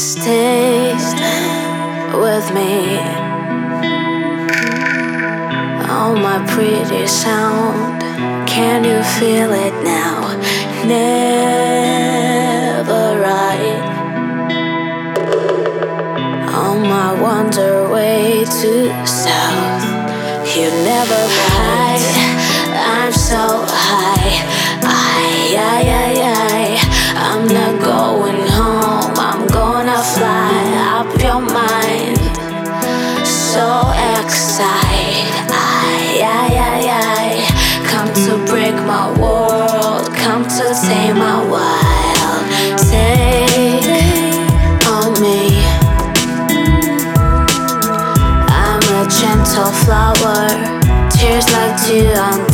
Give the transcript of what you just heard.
taste with me. Oh, my pretty sound, can you feel it now? Never right. On my wander way to south, you never right. I'm so high. Ay, ay, ay, ay. I'm not going home, I'm gonna fly up your mind. So excited, ay, ay, ay, ay. Come to break my world, come to tame my wild. Take on me, I'm a gentle flower, tears like dew on